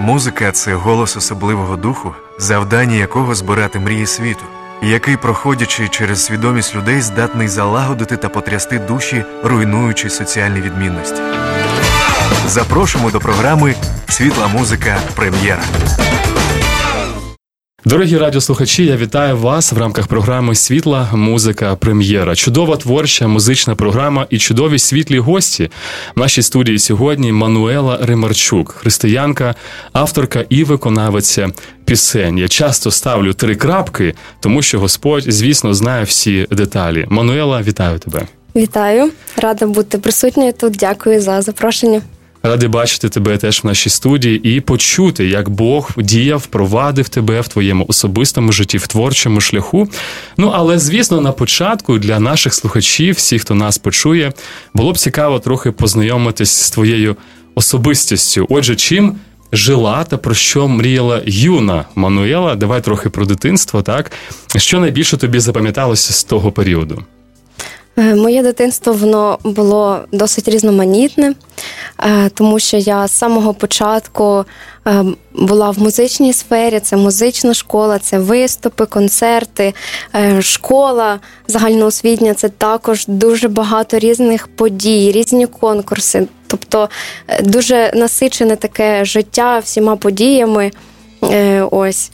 Музика – це голос особливого духу, завдання якого збирати мрії світу, який, проходячи через свідомість людей, здатний залагодити та потрясти душі, руйнуючи соціальні відмінності. Запрошуємо до програми «Світла музика. Прем'єра». Дорогі радіослухачі, я вітаю вас в рамках програми «Світла, музика, прем'єра». Чудова творча музична програма і чудові світлі гості. В нашій студії сьогодні Мануела Римарчук, християнка, авторка і виконавиця пісень. Я часто ставлю 3 крапки, тому що Господь, звісно, знає всі деталі. Мануела, вітаю тебе. Вітаю. Рада бути присутньою тут. Дякую за запрошення. Ради бачити тебе теж в нашій студії і почути, як Бог діяв, провадив тебе в твоєму особистому житті, в творчому шляху. Але, звісно, на початку для наших слухачів, всіх, хто нас почує, було б цікаво трохи познайомитись з твоєю особистістю. Отже, чим жила та про що мріяла юна Мануела? Давай трохи про дитинство, так? Що найбільше тобі запам'яталося з того періоду? Моє дитинство, воно було досить різноманітне, тому що я з самого початку була в музичній сфері, це музична школа, це виступи, концерти, школа загальноосвітня, це також дуже багато різних подій, різні конкурси, тобто дуже насичене таке життя всіма подіями, ось.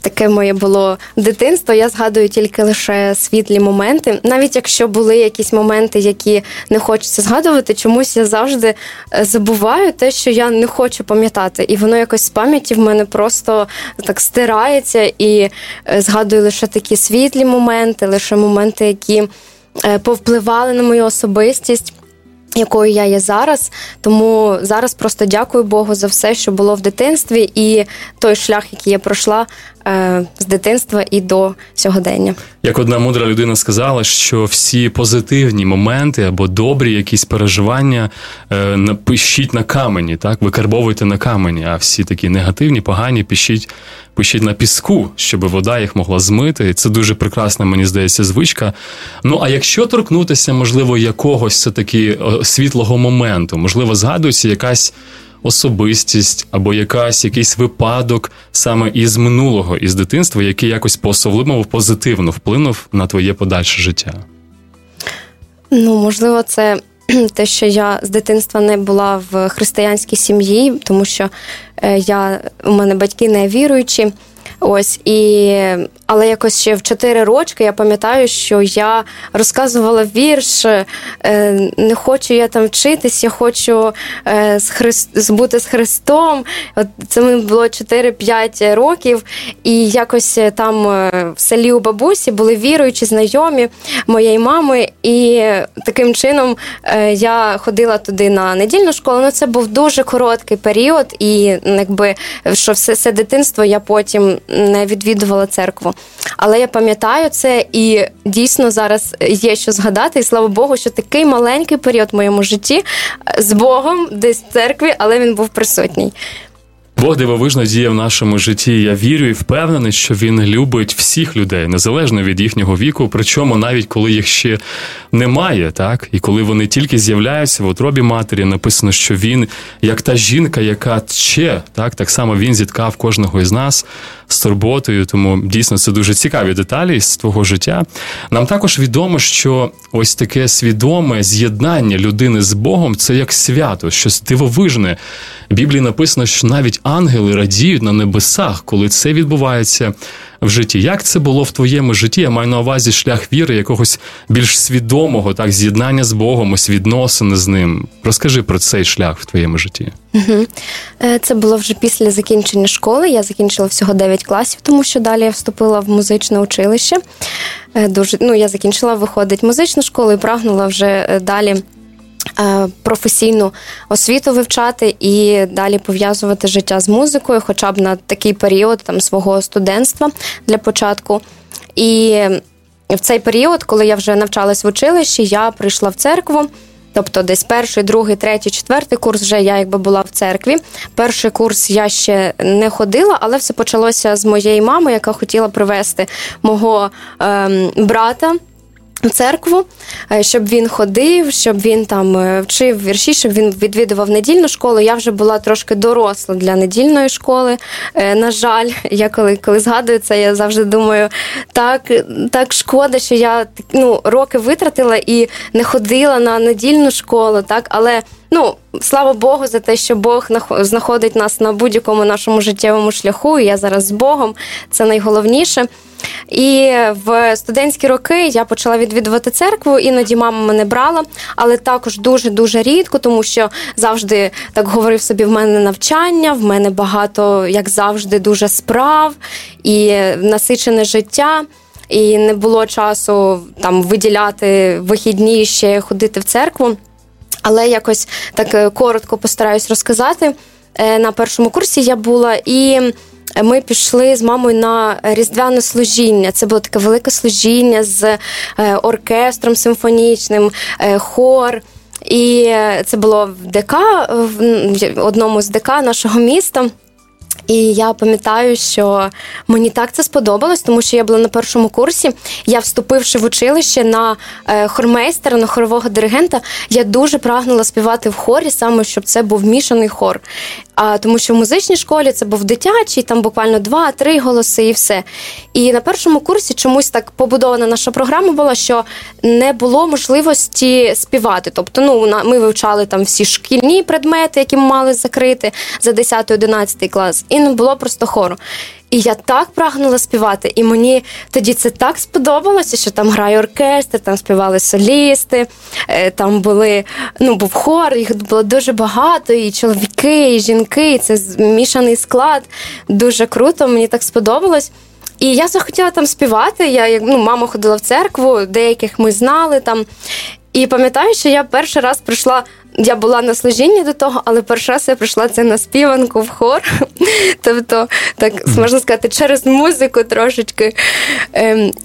Таке моє було дитинство, я згадую тільки лише світлі моменти. Навіть якщо були якісь моменти, які не хочеться згадувати, чомусь я завжди забуваю те, що я не хочу пам'ятати. І воно якось з пам'яті в мене просто так стирається і згадую лише такі світлі моменти, лише моменти, які повпливали на мою особистість, якою я є зараз. Тому зараз просто дякую Богу за все, що було в дитинстві і той шлях, який я пройшла з дитинства і до сьогодення. Як одна мудра людина сказала, що всі позитивні моменти або добрі якісь переживання пишіть на камені, так? Викарбовуйте на камені, а всі такі негативні, погані пишіть на піску, щоб вода їх могла змити. Це дуже прекрасна, мені здається, звичка. А якщо торкнутися, можливо, якогось все-таки світлого моменту, можливо, згадується якась особистість або якийсь випадок саме із минулого, із дитинства, який якось по-особливому позитивно вплинув на твоє подальше життя? Можливо, це те, що я з дитинства не була в християнській сім'ї, тому що у мене батьки не віруючі. Але якось ще в 4 рочки я пам'ятаю, що я розказувала вірш, не хочу я там вчитись, я хочу бути з Христом. От це мені було 4-5 років, і якось там в селі у бабусі були віруючі знайомі моєї мами, і таким чином я ходила туди на недільну школу. Це був дуже короткий період, і якби що все дитинство я потім не відвідувала церкву. Але я пам'ятаю це, і дійсно зараз є що згадати, і слава Богу, що такий маленький період в моєму житті з Богом, десь в церкві, але він був присутній. Бог дивовижно діє в нашому житті. Я вірю і впевнений, що він любить всіх людей, незалежно від їхнього віку, причому навіть коли їх ще немає, так? І коли вони тільки з'являються в утробі матері, написано, що він, як та жінка, яка тче, так само він зіткав кожного із нас з турботою, тому дійсно це дуже цікаві деталі з твого життя. Нам також відомо, що ось таке свідоме з'єднання людини з Богом – це як свято, щось дивовижне. В Біблії написано, що навіть ангели радіють на небесах, коли це відбувається в житті. Як це було в твоєму житті? Я маю на увазі шлях віри, якогось більш свідомого, так, з'єднання з Богом, ось відносини з Ним. Розкажи про цей шлях в твоєму житті. Це було вже після закінчення школи. Я закінчила всього 9 класів, тому що далі я вступила в музичне училище. Я закінчила, виходить, музичну школу і прагнула вже далі професійну освіту вивчати і далі пов'язувати життя з музикою, хоча б на такий період там свого студентства для початку. І в цей період, коли я вже навчалась в училищі, я прийшла в церкву. Тобто десь 1, 2, 3, 4 курс вже я якби була в церкві. 1 курс я ще не ходила, але все почалося з моєї мами, яка хотіла привезти мого брата церкву, щоб він ходив, щоб він там вчив вірші, щоб він відвідував недільну школу. Я вже була трошки доросла для недільної школи. На жаль, я коли згадую це, я завжди думаю, так шкода, що я роки витратила і не ходила на недільну школу, так, але слава Богу за те, що Бог знаходить нас на будь-якому нашому життєвому шляху, і я зараз з Богом, це найголовніше. І в студентські роки я почала відвідувати церкву, іноді мама мене брала, але також дуже-дуже рідко, тому що завжди так говорив собі, в мене навчання, в мене багато, як завжди, дуже справ і насичене життя. І не було часу там виділяти вихідні, ще ходити в церкву. Але якось так коротко постараюсь розказати. На першому курсі я була, і ми пішли з мамою на різдвяне служіння. Це було таке велике служіння з оркестром симфонічним, хор. І це було в ДК, в одному з ДК нашого міста. І я пам'ятаю, що мені так це сподобалось, тому що я була на першому курсі. Я, вступивши в училище на хормейстера, на хорового диригента, я дуже прагнула співати в хорі, саме щоб це був мішаний хор. Тому що в музичній школі це був дитячий, там буквально 2-3 голоси і все. І на першому курсі чомусь так побудована наша програма була, що не було можливості співати. Тобто, ми вивчали там всі шкільні предмети, які ми мали закрити за 10-11 клас. І не було просто хору. І я так прагнула співати. І мені тоді це так сподобалося, що там грає оркестр, там співали солісти, там були, був хор, їх було дуже багато, і чоловіки, і жінки, і це змішаний склад. Дуже круто, мені так сподобалось. І я захотіла там співати. Я, мама ходила в церкву, деяких ми знали там. І пам'ятаю, що я перший раз прийшла, я була на служінні до того, але перший раз я прийшла це на співанку в хор. Тобто, так можна сказати, через музику трошечки.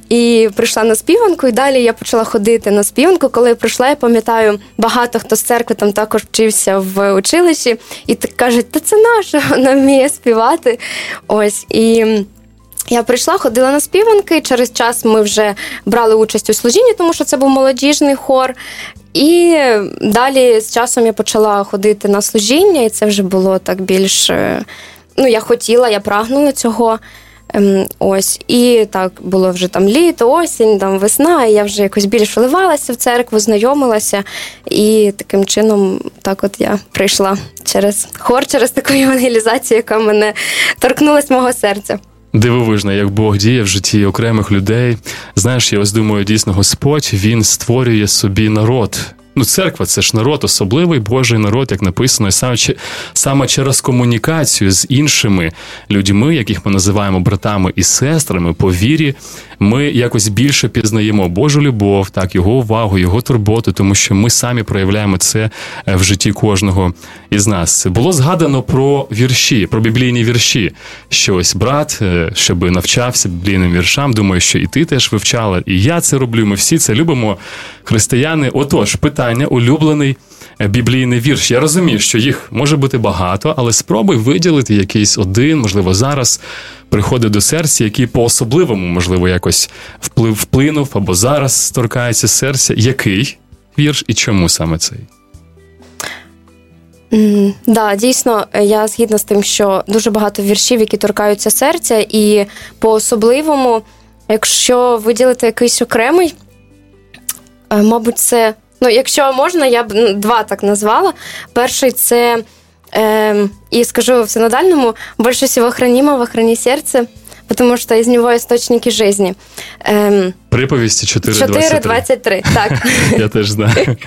І прийшла на співанку, і далі я почала ходити на співанку. Коли я прийшла, я пам'ятаю, багато хто з церкви там також вчився в училищі. І так кажуть, та це наша, вона вміє співати. Ось, і... Я прийшла, ходила на співанки, через час ми вже брали участь у служінні, тому що це був молодіжний хор. І далі з часом я почала ходити на служіння, і це вже було так більш... я хотіла, я прагнула цього. Ось. І так було вже там літо, осінь, там весна, і я вже якось більш вливалася в церкву, знайомилася. І таким чином так от я прийшла через хор, через таку евангелізацію, яка мене торкнулася мого серця. Дивовижно, як Бог діє в житті окремих людей. Знаєш, я ось думаю, дійсно, Господь, Він створює собі народ. Церква – це ж народ, особливий Божий народ, як написано, і саме через комунікацію з іншими людьми, яких ми називаємо братами і сестрами, по вірі, ми якось більше пізнаємо Божу любов, так, Його увагу, Його турботу, тому що ми самі проявляємо це в житті кожного із нас. Було згадано про вірші, про біблійні вірші, що ось брат, щоб навчався біблійним віршам, думаю, що і ти теж вивчала, і я це роблю, ми всі це любимо, християни. Отож, питання, улюблений біблійний вірш. Я розумію, що їх може бути багато, але спробуй виділити якийсь один, можливо, зараз приходить до серця, який по-особливому, можливо, якось вплинув або зараз торкається серця. Який вірш і чому саме цей? Да, дійсно, я згідна з тим, що дуже багато віршів, які торкаються серця, і по-особливому, якщо виділити якийсь окремий, мабуть, це... якщо можна, я б два так назвала. Перший – це, і скажу в синодальному, «Больше всего хранима во храни сердце, потому что из него источники жизни». Приповісті 4.23. 4.23, так. Я теж знаю.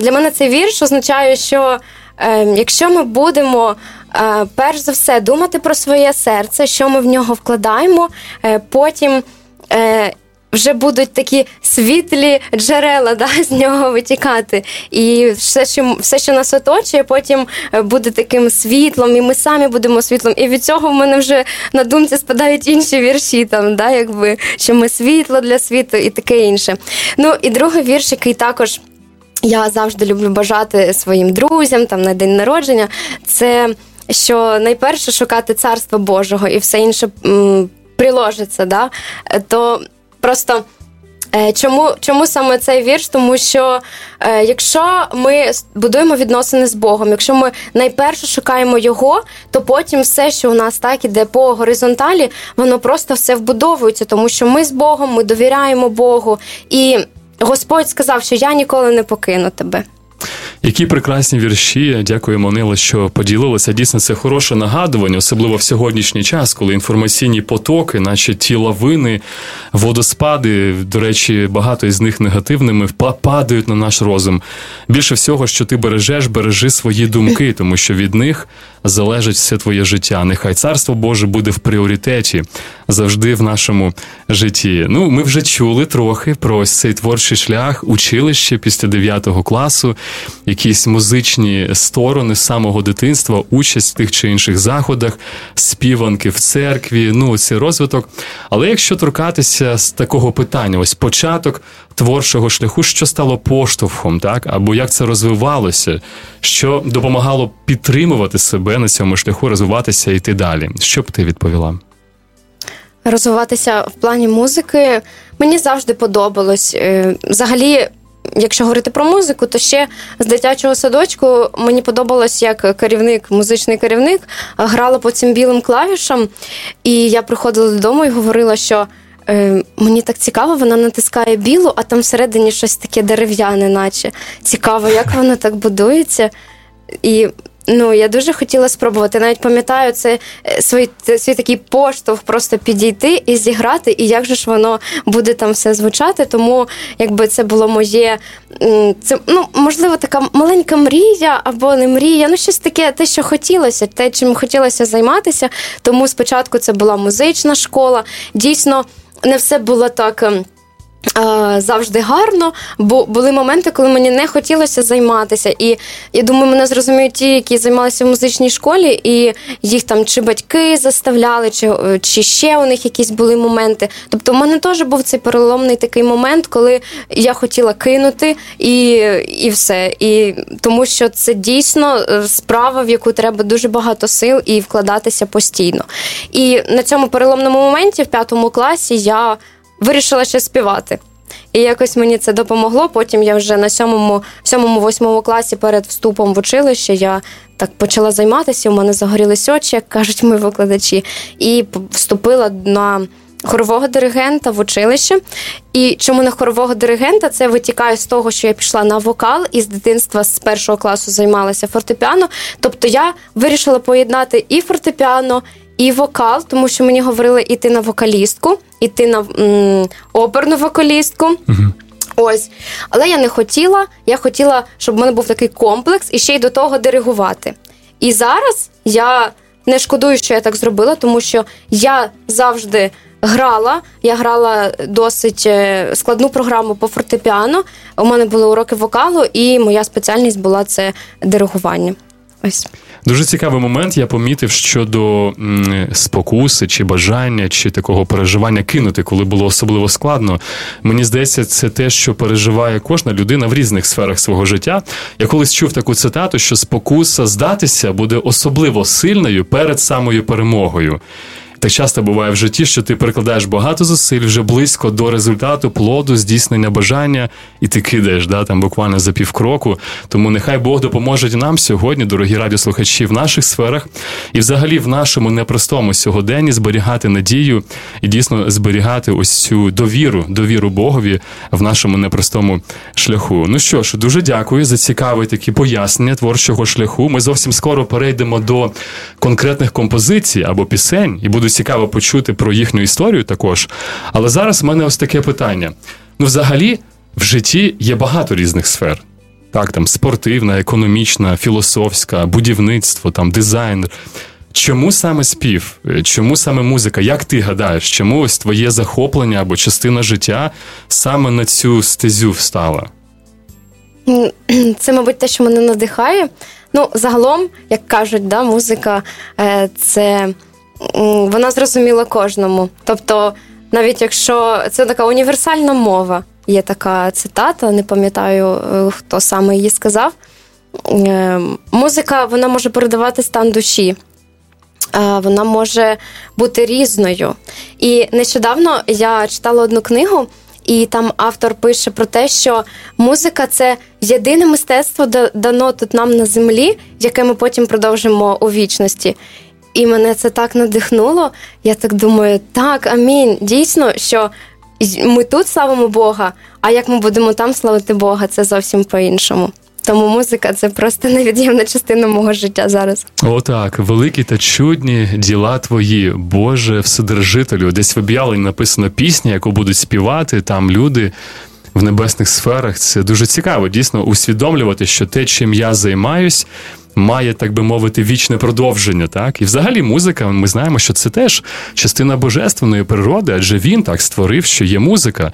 Для мене цей вірш означає, що якщо ми будемо, перш за все, думати про своє серце, що ми в нього вкладаємо, потім... вже будуть такі світлі джерела, з нього витікати. І все, що нас оточує, потім буде таким світлом, і ми самі будемо світлом. І від цього в мене вже на думці спадають інші вірші, що ми світло для світу і таке інше. І другий вірш, який також я завжди люблю бажати своїм друзям, на день народження, це, що найперше шукати Царство Божого і все інше приложиться, да? То просто чому саме цей вірш? Тому що якщо ми будуємо відносини з Богом, якщо ми найперше шукаємо Його, то потім все, що у нас так іде по горизонталі, воно просто все вбудовується, тому що ми з Богом, ми довіряємо Богу, і Господь сказав, що я ніколи не покину тебе. Які прекрасні вірші. Дякую, Мануела, що поділилася. Дійсно, це хороше нагадування, особливо в сьогоднішній час, коли інформаційні потоки, наче ті лавини, водоспади, до речі, багато із них негативними, падають на наш розум. Більше всього, що ти бережеш, бережи свої думки, тому що від них залежить все твоє життя. Нехай Царство Боже буде в пріоритеті завжди в нашому житті. Ну, ми вже чули трохи про ось цей творчий шлях, училище після 9 класу, якісь музичні сторони з самого дитинства, участь в тих чи інших заходах, співанки в церкві, ну, цей розвиток. Але якщо торкатися з такого питання, ось початок творчого шляху, що стало поштовхом, так? Або як це розвивалося, що допомагало підтримувати себе на цьому шляху, розвиватися і йти далі? Що б ти відповіла? Розвиватися в плані музики мені завжди подобалось. Взагалі, якщо говорити про музику, то ще з дитячого садочку мені подобалось, як керівник, музичний керівник, грала по цим білим клавішам, і я приходила додому і говорила, що мені так цікаво, вона натискає білу, а там всередині щось таке дерев'яне, наче. Цікаво, як воно так будується. І ну, я дуже хотіла спробувати. Навіть пам'ятаю, це свій такий поштовх просто підійти і зіграти, і як же ж воно буде там все звучати. Тому, якби це було моє, це, ну, можливо, така маленька мрія або не мрія, ну, щось таке, те, що хотілося, те, чим хотілося займатися. Тому спочатку це була музична школа. Дійсно, не все було так завжди гарно, бо були моменти, коли мені не хотілося займатися. І я думаю, мене зрозуміють ті, які займалися в музичній школі, і їх там чи батьки заставляли, чи ще у них якісь були моменти. Тобто в мене теж був цей переломний такий момент, коли я хотіла кинути і все. І тому що це дійсно справа, в яку треба дуже багато сил і вкладатися постійно. І на цьому переломному моменті в 5 класі я вирішила ще співати. І якось мені це допомогло. Потім я вже на 7-8 класі перед вступом в училище я так почала займатися, у мене загорілись очі, як кажуть мої викладачі. І вступила на хорового диригента в училище. І чому на хорового диригента? Це витікає з того, що я пішла на вокал і з дитинства, з 1 класу займалася фортепіано. Тобто я вирішила поєднати і фортепіано, і вокал, тому що мені говорили іти на вокалістку, іти на оперну вокалістку. Uh-huh. Ось. Але я не хотіла. Я хотіла, щоб в мене був такий комплекс і ще й до того диригувати. І зараз я не шкодую, що я так зробила, тому що я завжди грала досить складну програму по фортепіано. У мене були уроки вокалу, і моя спеціальність була це диригування. Ось. Дуже цікавий момент. Я помітив щодо спокуси, чи бажання, чи такого переживання кинути, коли було особливо складно. Мені здається, це те, що переживає кожна людина в різних сферах свого життя. Я колись чув таку цитату, що спокуса здатися буде особливо сильною перед самою перемогою. Так часто буває в житті, що ти перекладаєш багато зусиль вже близько до результату, плоду, здійснення бажання, і ти кидаєш, да, там буквально за півкроку. Тому нехай Бог допоможе нам сьогодні, дорогі радіослухачі, в наших сферах і взагалі в нашому непростому сьогоденні зберігати надію і дійсно зберігати ось цю довіру Богові в нашому непростому шляху. Ну що ж, дуже дякую за цікаві такі пояснення творчого шляху. Ми зовсім скоро перейдемо до конкретних композицій або пісень, і буду цікаво почути про їхню історію також. Але зараз в мене ось таке питання. Ну, взагалі, в житті є багато різних сфер. Так, там, спортивна, економічна, філософська, будівництво, там, дизайн. Чому саме спів? Чому саме музика? Як ти гадаєш? Чому ось твоє захоплення або частина життя саме на цю стезю встала? Це, мабуть, те, що мене надихає. Ну, загалом, як кажуть, да, музика – це... вона зрозуміла кожному. Тобто, навіть якщо... Це така універсальна мова. Є така цитата, не пам'ятаю, хто саме її сказав. Музика, вона може передавати стан душі. вона може бути різною. І нещодавно я читала одну книгу, і там автор пише про те, що музика – це єдине мистецтво, дано тут нам на землі, яке ми потім продовжимо у вічності. І мене це так надихнуло. Я так думаю, так, амінь, дійсно, що ми тут славимо Бога, а як ми будемо там славити Бога, це зовсім по-іншому. Тому музика – це просто невід'ємна частина мого життя зараз. Отак, великі та чудні діла твої, Боже Вседержителю. Десь в об'явленні написано пісня, яку будуть співати там люди в небесних сферах. Це дуже цікаво, дійсно, усвідомлювати, що те, чим я займаюсь, має, так би мовити, вічне продовження, так? І взагалі музика, ми знаємо, що це теж частина божественної природи, адже він так створив, що є музика.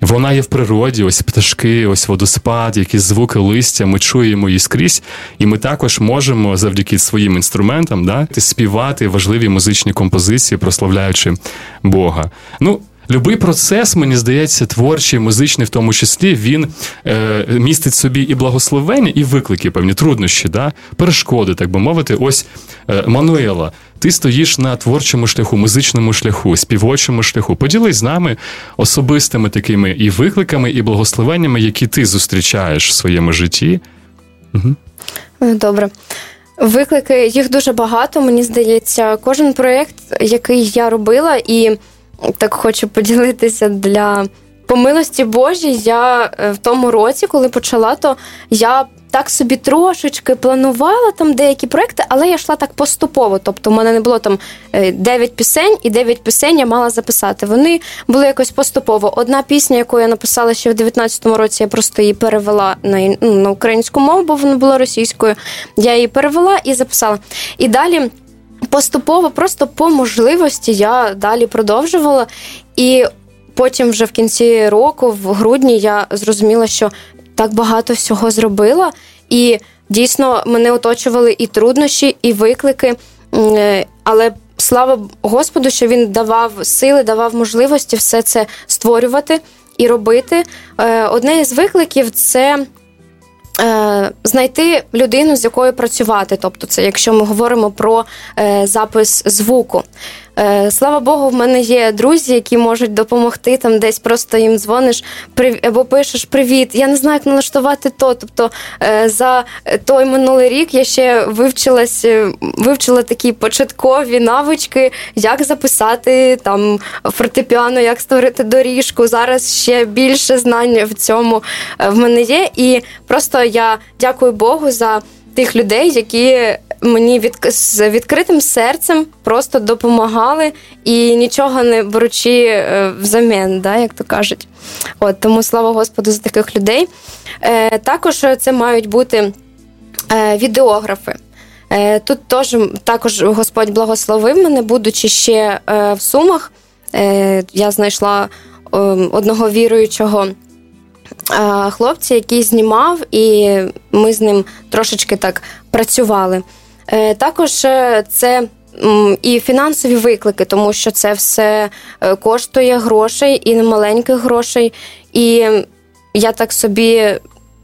Вона є в природі, ось пташки, ось водоспад, якісь звуки листя, ми чуємо її скрізь, і ми також можемо завдяки своїм інструментам, да, співати важливі музичні композиції, прославляючи Бога. Ну, любий процес, мені здається, творчий, музичний в тому числі, він містить в собі і благословення, і виклики, певні труднощі, да? Перешкоди, так би мовити. Ось, Мануела, ти стоїш на творчому шляху, музичному шляху, співочому шляху. Поділись з нами особистими такими і викликами, і благословеннями, які ти зустрічаєш в своєму житті. Угу. Добре. Виклики, їх дуже багато, мені здається. Кожен проєкт, який я робила, і так хочу поділитися по милості Божій, я в тому році, коли почала, то я так собі трошечки планувала там деякі проекти, але я йшла так поступово, тобто в мене не було там 9 пісень, і 9 пісень я мала записати. Вони були якось поступово. Одна пісня, яку я написала ще в 19-му році, я просто її перевела на українську мову, бо вона була російською. Я її перевела і записала. І далі поступово, просто по можливості я далі продовжувала. І потім вже в кінці року, в грудні, я зрозуміла, що так багато всього зробила. І дійсно мене оточували і труднощі, і виклики. Але слава Господу, що Він давав сили, давав можливості все це створювати і робити. Одне із викликів – це знайти людину, з якою працювати. Тобто це, якщо ми говоримо про запис звуку. Слава Богу, в мене є друзі, які можуть допомогти, там десь просто їм дзвониш або пишеш «Привіт, я не знаю, як налаштувати то». Тобто за той минулий рік я ще вивчила такі початкові навички, як записати там фортепіано, як створити доріжку. Зараз ще більше знань в цьому в мене є. І просто я дякую Богу за тих людей, які мені з відкритим серцем просто допомагали і нічого не беручи взамін, да, як то кажуть. От, тому слава Господу за таких людей. Також це мають бути відеографи. Тут також Господь благословив мене, будучи ще в Сумах. Я знайшла одного віруючого хлопця, який знімав, і ми з ним трошечки так працювали. Також це і фінансові виклики, тому що це все коштує грошей, і не маленьких грошей. І я так собі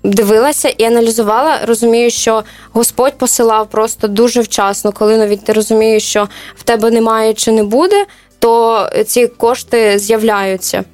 дивилася і аналізувала, розумію, що Господь посилав просто дуже вчасно, коли навіть ти розумієш, що в тебе немає чи не буде, то ці кошти з'являються.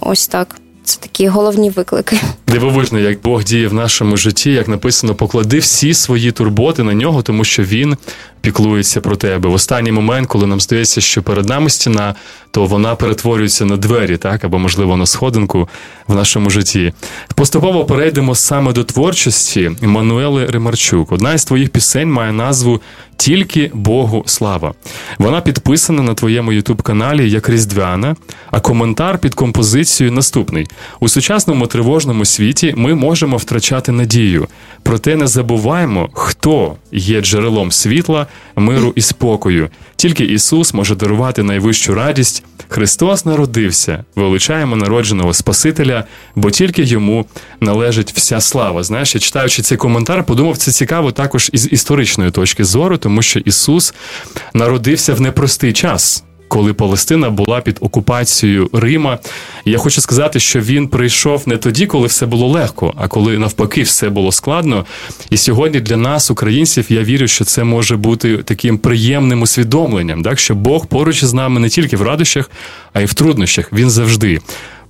Ось так. Це такі головні виклики. Дивовижно, як Бог діє в нашому житті, як написано, поклади всі свої турботи на нього, тому що він піклується про тебе. В останній момент, коли нам здається, що перед нами стіна, то вона перетворюється на двері, так, або, можливо, на сходинку в нашому житті. Поступово перейдемо саме до творчості Мануели Римарчук. Одна із твоїх пісень має назву «Тільки Богу слава». Вона підписана на твоєму YouTube-каналі як «Різдвяна», а коментар під композицією наступний. У сучасному тривожному світі ми можемо втрачати надію. Проте не забуваємо, хто є джерелом світла, миру і спокою. Тільки Ісус може дарувати найвищу радість. Христос народився. Величаємо народженого Спасителя, бо тільки йому належить вся слава. Знаєш, я читаючи цей коментар, подумав, це цікаво також із історичної точки зору, тому що Ісус народився в непростий час. коли Палестина була під окупацією Рима. І я хочу сказати, що він прийшов не тоді, коли все було легко, а коли навпаки все було складно. І сьогодні для нас, українців, я вірю, що це може бути таким приємним усвідомленням, так, що Бог поруч із нами не тільки в радощах, а й в труднощах. Він завжди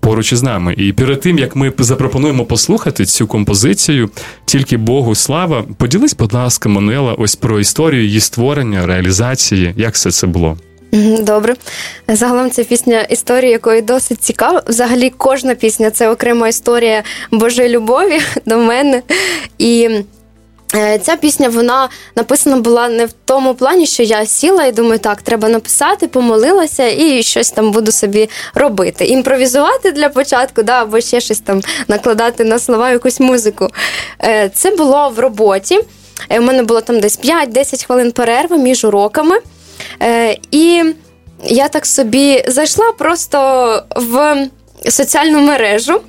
поруч із нами. І перед тим, як ми запропонуємо послухати цю композицію «Тільки Богу слава», поділись, будь ласка, Мануела, ось про історію її створення, реалізації, як все це було. Добре. Загалом це пісня історії, якої досить цікава. Взагалі кожна пісня – це окрема історія Божої любові до мене. І ця пісня, вона написана була не в тому плані, що я сіла і думаю, так, треба написати, помолилася і щось там буду собі робити. Імпровізувати для початку, да, або ще щось там накладати на слова, якусь музику. Це було в роботі. У мене було там десь 5-10 хвилин перерви між уроками. І я так собі зайшла просто в соціальну мережу.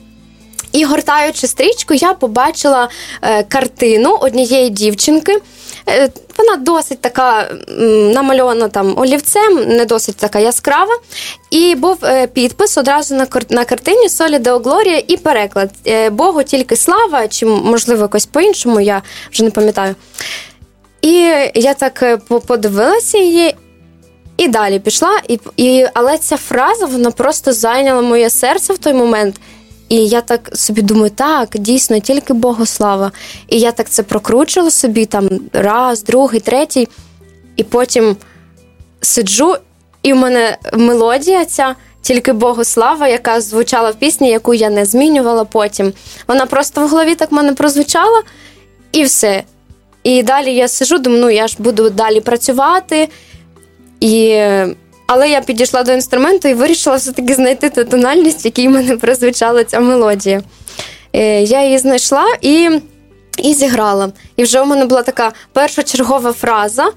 І, гортаючи стрічку, я побачила картину однієї дівчинки. Вона досить така намальована там олівцем, не досить така яскрава. І був підпис одразу на картині «Солі Део Глорія» і переклад «Богу тільки слава», чи, можливо, якось по-іншому, я вже не пам'ятаю. І я так подивилася її. І далі пішла, але ця фраза, вона просто зайняла моє серце в той момент. І я так собі думаю, так, дійсно, тільки Богу слава. І я так це прокручила собі там раз, другий, третій. І потім сиджу, і в мене мелодія ця «Тільки Богу слава», яка звучала в пісні, яку я не змінювала потім. Вона просто в голові так в мене прозвучала, і все. І далі я сиджу, думаю, я ж буду далі працювати. Але я підійшла до інструменту і вирішила все-таки знайти ту тональність, в якій в мене прозвучала ця мелодія. Я її знайшла і зіграла. І вже у мене була така першочергова фраза.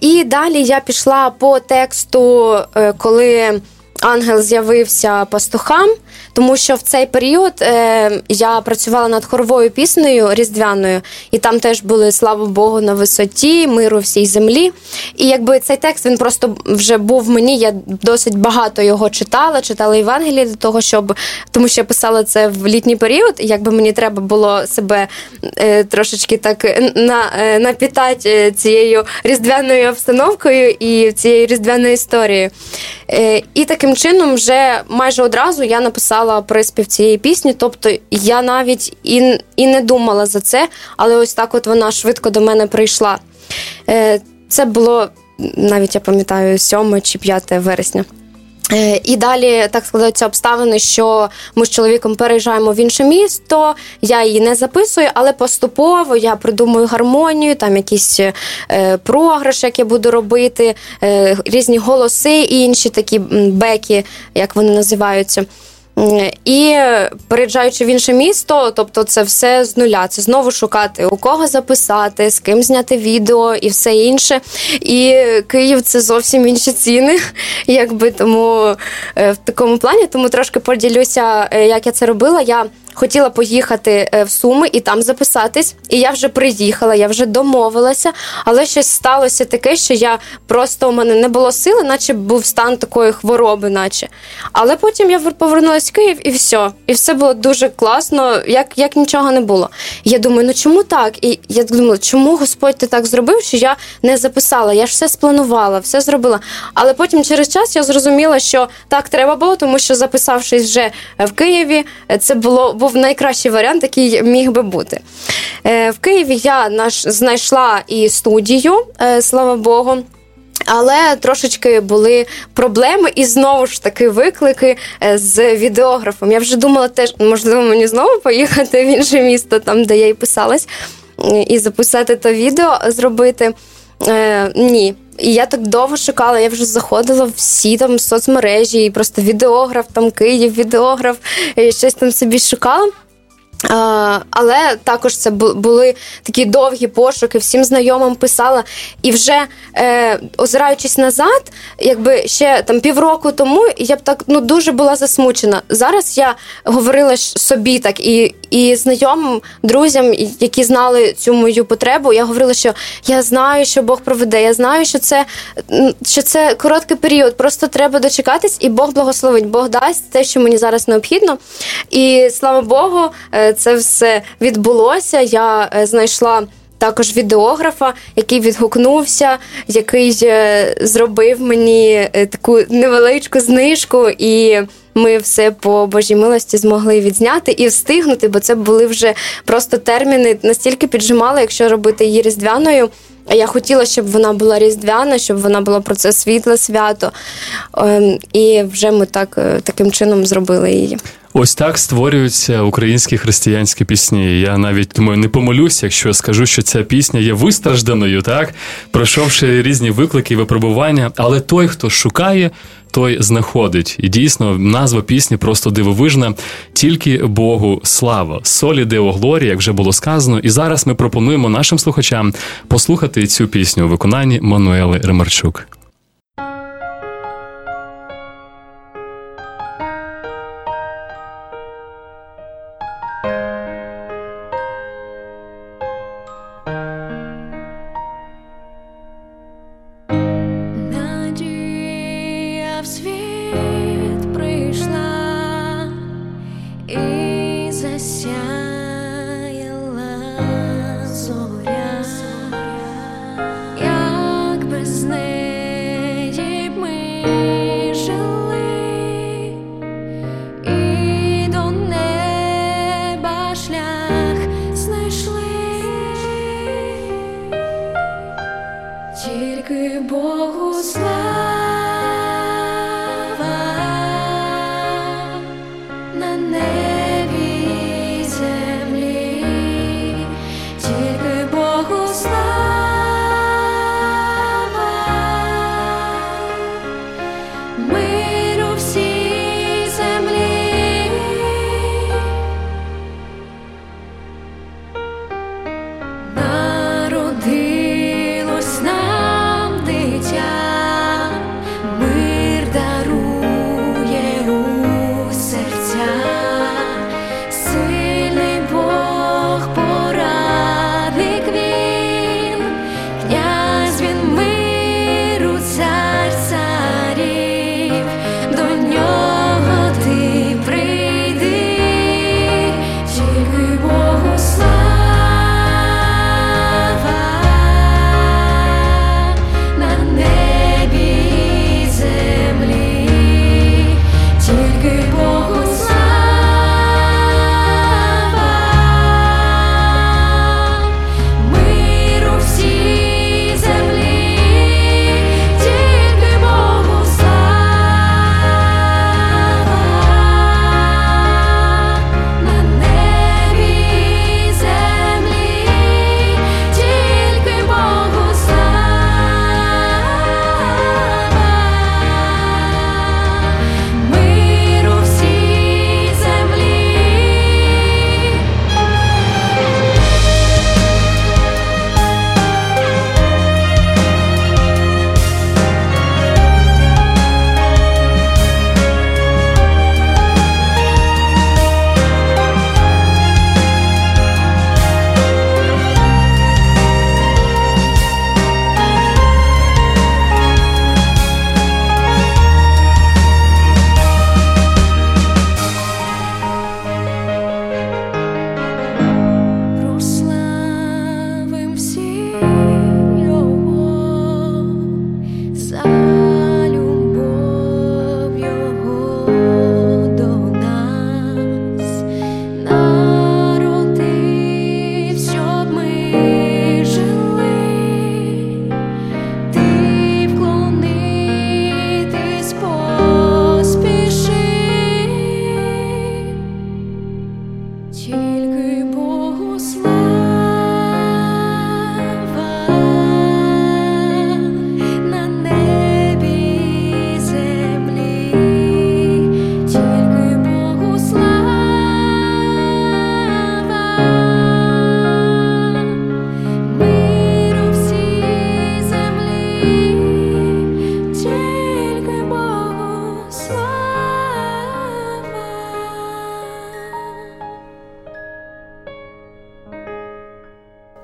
І далі я пішла по тексту, коли ангел з'явився пастухам, тому що в цей період я працювала над хоровою піснею різдвяною, і там теж були «Слава Богу на висоті», «Миру всій землі». І якби цей текст, він просто вже був в мені, я досить багато його читала Євангелії для того, тому що я писала це в літній період, і якби мені треба було себе трошечки так напітати цією різдвяною обстановкою і цією різдвяною історією. І таким чином вже майже одразу я написала приспів цієї пісні, тобто я навіть і не думала за це, але ось так от вона швидко до мене прийшла. Це було, навіть я пам'ятаю, 7 чи 5 вересня. І далі так складаються обставини, що ми з чоловіком переїжджаємо в інше місто, я її не записую, але поступово я придумую гармонію, там якісь програш, як я буду робити, різні голоси і інші такі беки, як вони називаються. І переїжджаючи в інше місто, тобто це все з нуля, це знову шукати, у кого записати, з ким зняти відео і все інше. І Київ – це зовсім інші ціни, якби, тому в такому плані. Тому трошки поділюся, як я це робила. Я хотіла поїхати в Суми і там записатись, і я вже приїхала, я вже домовилася, але щось сталося таке, що я просто, у мене не було сили, наче був стан такої хвороби, наче. Але потім я повернулася в Київ, і все. І все було дуже класно, як нічого не було. Я думаю, чому так? І я думала, чому Господь ти так зробив, що я не записала? Я ж все спланувала, все зробила. Але потім через час я зрозуміла, що так треба було, тому що записавшись вже в Києві, це був найкращий варіант, який міг би бути. В Києві я знайшла і студію, слава Богу, але трошечки були проблеми і знову ж таки виклики з відеографом. Я вже думала теж, можливо, мені знову поїхати в інше місто, там, де я і писалась, і записати то відео, зробити. Ні. І я так довго шукала, я вже заходила в всі там соцмережі, і просто відеограф, там Київ, відеограф, щось там собі шукала. Але також це були такі довгі пошуки, всім знайомим писала. І вже, озираючись назад, якби ще там півроку тому, я б так дуже була засмучена. Зараз я говорила собі так і знайомим, друзям, які знали цю мою потребу, я говорила, що я знаю, що Бог проведе, я знаю, що це короткий період, просто треба дочекатись, і Бог благословить, Бог дасть те, що мені зараз необхідно. І, слава Богу, це все відбулося. Я знайшла також відеографа, який відгукнувся, який зробив мені таку невеличку знижку, і ми все по Божій милості змогли відзняти і встигнути, бо це були вже просто терміни, настільки піджимали, якщо робити її різдвяною. Я хотіла, щоб вона була різдвяна, щоб вона була про це світле свято. І вже ми таким чином зробили її. Ось так створюються українські християнські пісні. Я навіть, думаю, не помилюсь, якщо скажу, що ця пісня є вистражданою, так? Пройшовши різні виклики і випробування. Але той, хто шукає, той знаходить. І дійсно, назва пісні просто дивовижна. Тільки Богу слава. Солі Део Глорі, як вже було сказано. І зараз ми пропонуємо нашим слухачам послухати цю пісню у виконанні Мануели Римарчук.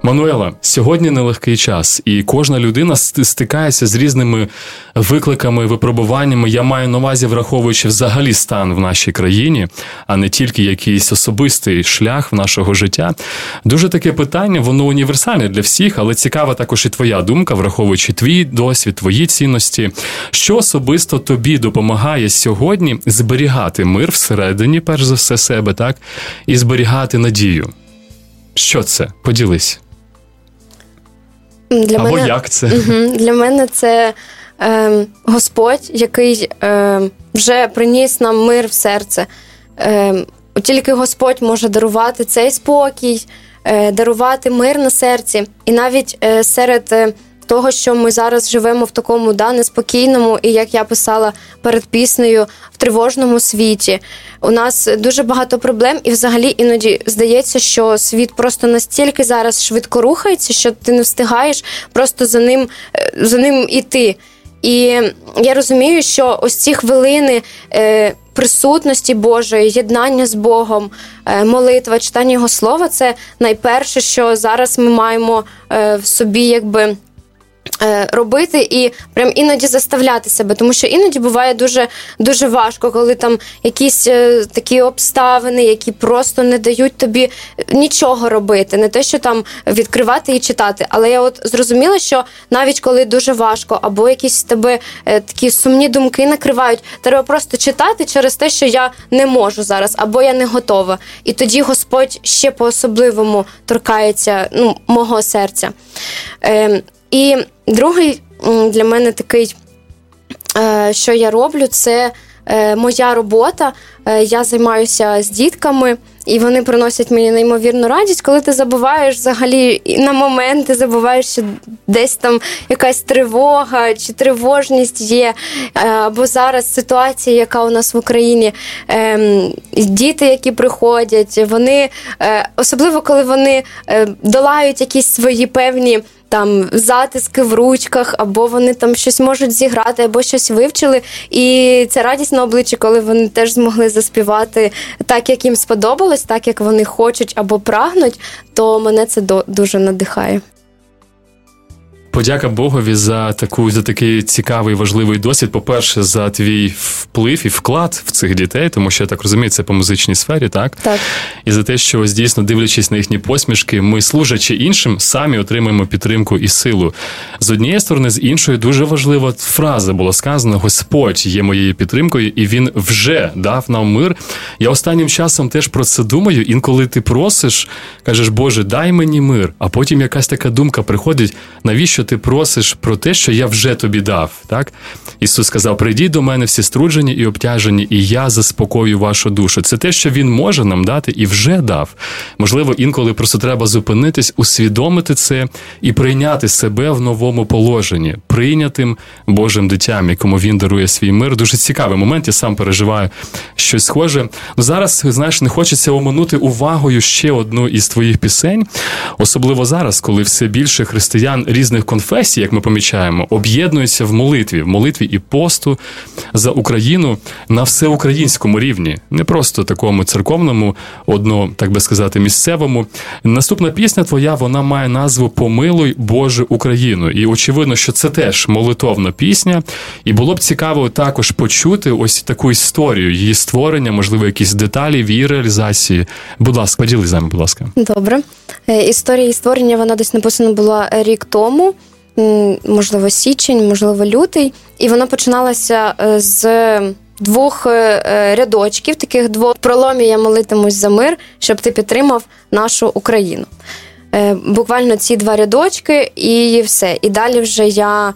Мануела, сьогодні нелегкий час, і кожна людина стикається з різними викликами, випробуваннями. Я маю на увазі, враховуючи взагалі стан в нашій країні, а не тільки якийсь особистий шлях в нашого життя. Дуже таке питання, воно універсальне для всіх, але цікава також і твоя думка, враховуючи твій досвід, твої цінності. Що особисто тобі допомагає сьогодні зберігати мир всередині, перш за все, себе, так? І зберігати надію. Що це? Поділись. Для Або мене... як це? Угу. Для мене це Господь, який вже приніс нам мир в серце. Тільки Господь може дарувати цей спокій, дарувати мир на серці. І навіть серед того, що ми зараз живемо в такому неспокійному, і, як я писала перед піснею, в тривожному світі. У нас дуже багато проблем, і взагалі іноді здається, що світ просто настільки зараз швидко рухається, що ти не встигаєш просто за ним іти. І я розумію, що ось ці хвилини присутності Божої, єднання з Богом, молитва, читання Його Слова – це найперше, що зараз ми маємо в собі, якби, робити і прям іноді заставляти себе, тому що іноді буває дуже важко, коли там якісь такі обставини, які просто не дають тобі нічого робити, не те, що там відкривати і читати, але я от зрозуміла, що навіть коли дуже важко або якісь тебе такі сумні думки накривають, треба просто читати через те, що я не можу зараз, або я не готова. І тоді Господь ще по-особливому торкається, мого серця. І другий для мене такий, що я роблю, це моя робота. Я займаюся з дітками, і вони приносять мені неймовірну радість, коли ти забуваєш взагалі на момент, ти забуваєш, що десь там якась тривога чи тривожність є, або зараз ситуація, яка у нас в Україні. Діти, які приходять, вони, особливо коли вони долають якісь свої певні там затиски в ручках, або вони там щось можуть зіграти, або щось вивчили. І ця радість на обличчі, коли вони теж змогли заспівати так, як їм сподобалось, так, як вони хочуть або прагнуть, то мене це дуже надихає. Подяка Богові за такий цікавий, важливий досвід. По-перше, за твій вплив і вклад в цих дітей, тому що, я так розумію, це по музичній сфері, так? Так. І за те, що, ось, дійсно, дивлячись на їхні посмішки, ми, служачи іншим, самі отримаємо підтримку і силу. З однієї сторони, з іншої, дуже важлива фраза була сказана: Господь є моєю підтримкою, і Він вже дав нам мир. Я останнім часом теж про це думаю. Інколи ти просиш, кажеш: Боже, дай мені мир. А потім якась така думка приходить: навіщо ти просиш про те, що я вже тобі дав, так? Ісус сказав: прийдіть до мене всі струджені і обтяжені, і я заспокою вашу душу. Це те, що Він може нам дати і вже дав. Можливо, інколи просто треба зупинитись, усвідомити це і прийняти себе в новому положенні, прийнятим Божим дитям, якому Він дарує свій мир. Дуже цікавий момент, я сам переживаю щось схоже. Ну, зараз, знаєш, не хочеться оминути увагою ще одну із твоїх пісень, особливо зараз, коли все більше християн різних конфесій, як ми помічаємо, об'єднуються в молитві і посту за Україну на всеукраїнському рівні, не просто такому церковному, місцевому. Наступна пісня твоя, вона має назву «Помилуй, Боже, Україну». І очевидно, що це теж молитовна пісня. І було б цікаво також почути ось таку історію, її створення, можливо, якісь деталі в її реалізації. Будь ласка, поділись з нами, будь ласка. Добре. Історія її створення, вона десь написана була рік тому. Можливо, січень, можливо, лютий. І вона починалася з двох рядочків, таких двох: «В проломі я молитимусь за мир, щоб ти підтримав нашу Україну». Буквально ці два рядочки і все. І далі вже я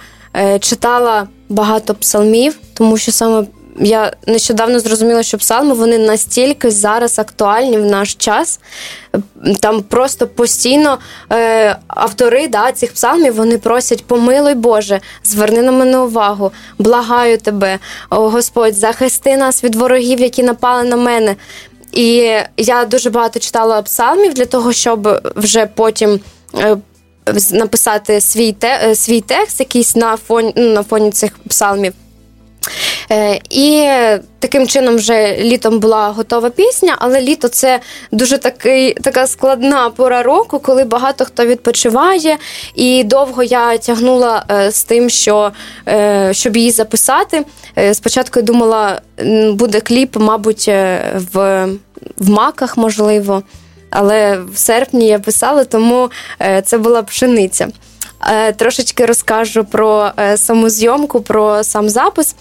читала багато псалмів, тому що саме я нещодавно зрозуміла, що псалми, вони настільки зараз актуальні в наш час. Там просто постійно автори цих псалмів, вони просять: помилуй, Боже, зверни на мене увагу, благаю тебе, о Господь, захисти нас від ворогів, які напали на мене. І я дуже багато читала псалмів для того, щоб вже потім написати свій текст якийсь на фоні цих псалмів. І таким чином вже літом була готова пісня, але літо – це дуже така складна пора року, коли багато хто відпочиває, і довго я тягнула з тим, щоб її записати. Спочатку я думала, буде кліп, мабуть, в Маках, можливо, але в серпні я писала, тому це була пшениця. Трошечки розкажу про саму зйомку, про сам запис.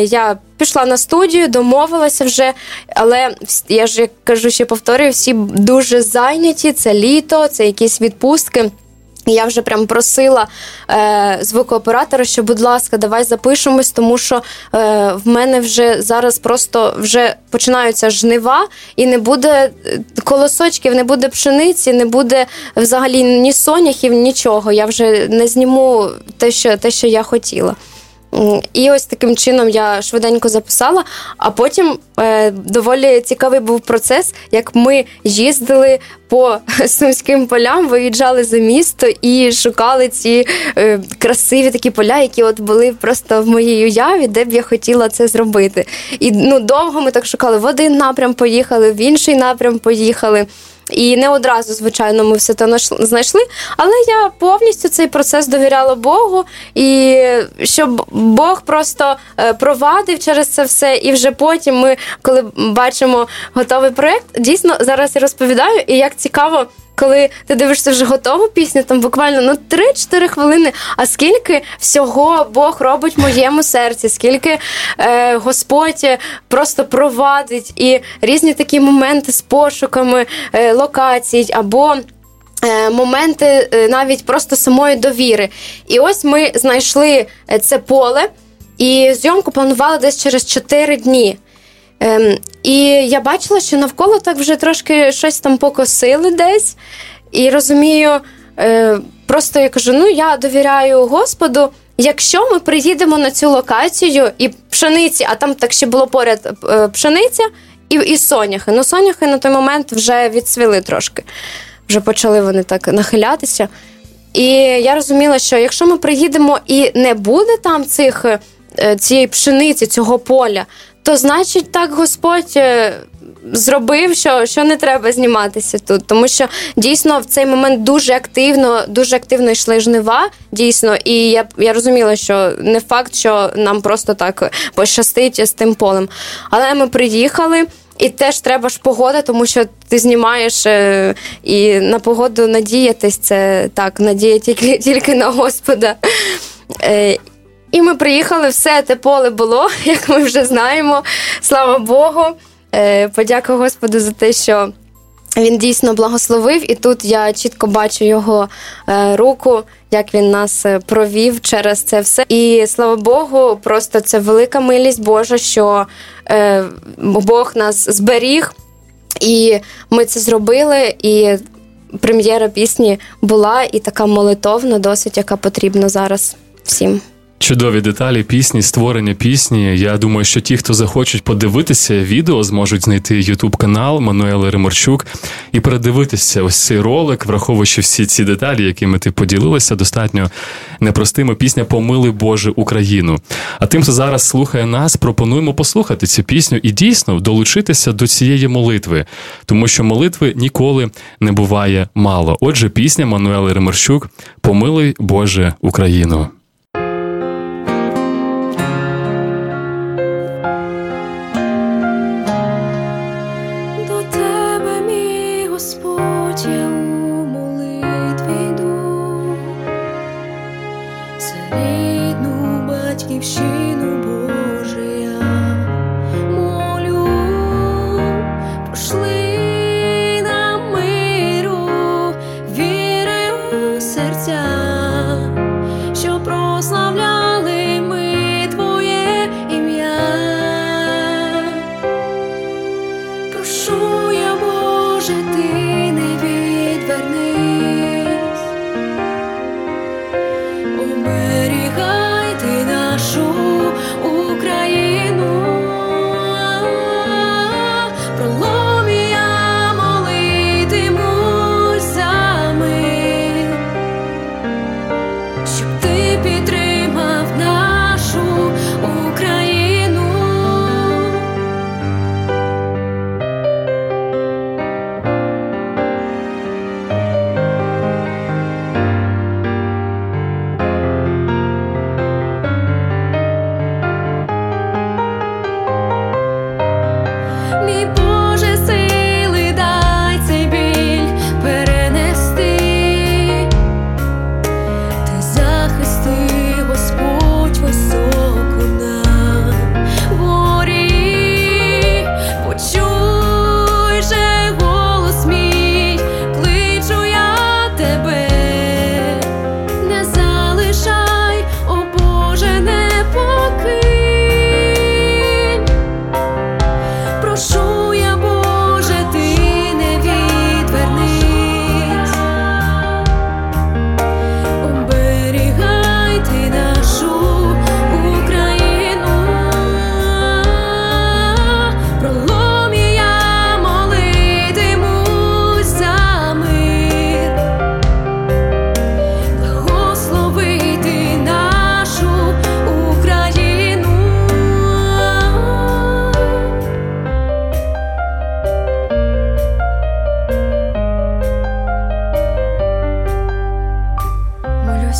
Я пішла на студію, домовилася вже, але я ж, як кажу, ще повторюю, всі дуже зайняті, це літо, це якісь відпустки. Я вже прям просила звукооператора, що, будь ласка, давай запишемось, тому що в мене вже зараз просто вже починаються жнива, і не буде колосочків, не буде пшениці, не буде взагалі ні соняхів, нічого. Я вже не зніму те, що я хотіла. І ось таким чином я швиденько записала, а потім доволі цікавий був процес, як ми їздили по сумським полям, виїжджали за місто і шукали ці красиві такі поля, які от були просто в моїй уяві, де б я хотіла це зробити. І довго ми так шукали, в один напрям поїхали, в інший напрям поїхали. І не одразу, звичайно, ми все це знайшли, але я повністю цей процес довіряла Богу, і щоб Бог просто провадив через це все, і вже потім ми, коли бачимо готовий проєкт, дійсно, зараз я розповідаю, і як цікаво, коли ти дивишся вже готову пісню, там буквально 3-4 хвилини, а скільки всього Бог робить в моєму серці, скільки Господь просто провадить, і різні такі моменти з пошуками локацій, або моменти навіть просто самої довіри. І ось ми знайшли це поле, і зйомку планували десь через 4 дні. І я бачила, що навколо так вже трошки щось там покосили десь. І розумію, просто я кажу, я довіряю Господу, якщо ми приїдемо на цю локацію і пшениці, а там так ще було поряд пшениця і соняхи. Соняхи на той момент вже відсвіли трошки, вже почали вони так нахилятися. І я розуміла, що якщо ми приїдемо і не буде там цієї пшениці, цього поля, то, значить, так Господь зробив, що не треба зніматися тут. Тому що, дійсно, в цей момент дуже активно йшли жнива, дійсно. І я розуміла, що не факт, що нам просто так пощастить з тим полем. Але ми приїхали, і теж треба ж погода, тому що ти знімаєш, і на погоду надіятись, це так, надія тільки на Господа. І ми приїхали, все те поле було, як ми вже знаємо. Слава Богу, подяка Господу за те, що Він дійсно благословив. І тут я чітко бачу Його руку, як Він нас провів через це все. І слава Богу, просто це велика милість Божа, що Бог нас зберіг, і ми це зробили, і прем'єра пісні була, і така молитовна досить, яка потрібна зараз всім. Чудові деталі пісні, створення пісні. Я думаю, що ті, хто захочуть подивитися відео, зможуть знайти YouTube-канал Мануели Римарчук і передивитися ось цей ролик, враховуючи всі ці деталі, якими ти поділилася, достатньо непростими. Пісня «Помили, Боже, Україну». А тим, хто зараз слухає нас, пропонуємо послухати цю пісню і дійсно долучитися до цієї молитви, тому що молитви ніколи не буває мало. Отже, пісня Мануели Римарчук «Помили, Боже, Україну». Прошу я, Боже, ти не вір.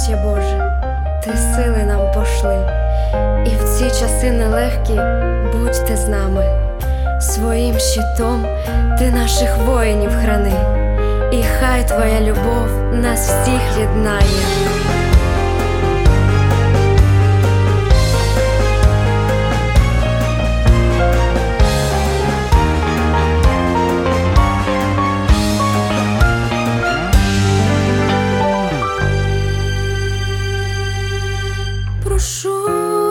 милосердя Боже, Ти сили нам пошли, і в ці часи нелегкі будьте з нами. Своїм щитом Ти наших воїнів храни, і хай Твоя любов нас всіх єднає. Прошу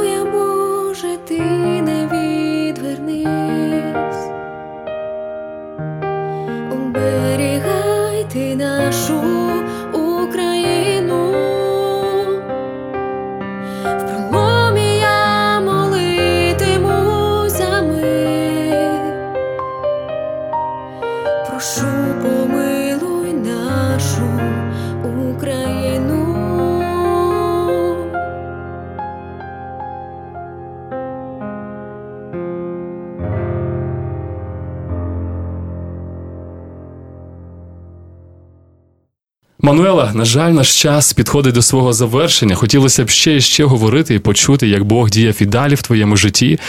я, Боже, Ти не відвернись, оберігай Ти нашу Україну. В проломі я молитимусь за мир. Прошу, помилуй нашу Україну. Мануела, на жаль, наш час підходить до свого завершення. Хотілося б ще говорити і почути, як Бог діяв і далі в твоєму житті.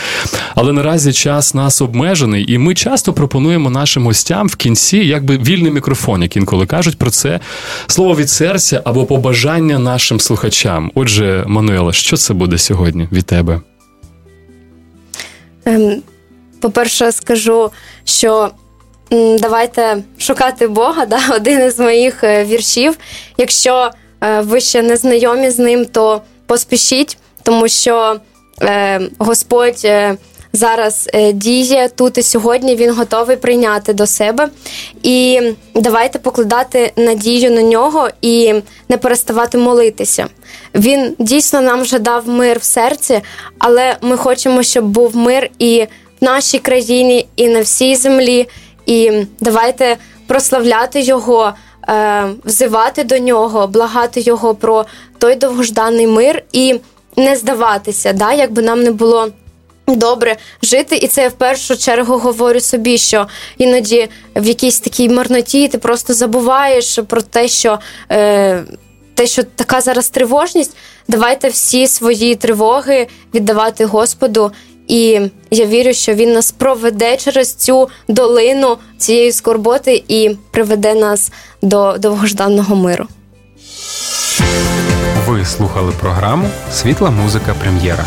Але наразі час нас обмежений, і ми часто пропонуємо нашим гостям в кінці якби вільний мікрофон, як інколи кажуть про це, слово від серця або побажання нашим слухачам. Отже, Мануела, що це буде сьогодні від тебе? По-перше, скажу, що давайте шукати Бога, да? Один із моїх віршів. Якщо ви ще не знайомі з ним, то поспішіть, тому що Господь зараз діє тут і сьогодні, Він готовий прийняти до себе. І давайте покладати надію на нього і не переставати молитися. Він дійсно нам вже дав мир в серці, але ми хочемо, щоб був мир і в нашій країні, і на всій землі. І давайте прославляти Його, взивати до Нього, благати Його про той довгожданий мир і не здаватися, да? Якби нам не було добре жити. І це я в першу чергу говорю собі, що іноді в якійсь такій марноті ти просто забуваєш про те, що така зараз тривожність. Давайте всі свої тривоги віддавати Господу. І я вірю, що Він нас проведе через цю долину цієї скорботи і приведе нас до довгожданного миру. Ви слухали програму «Світла музика прем'єра».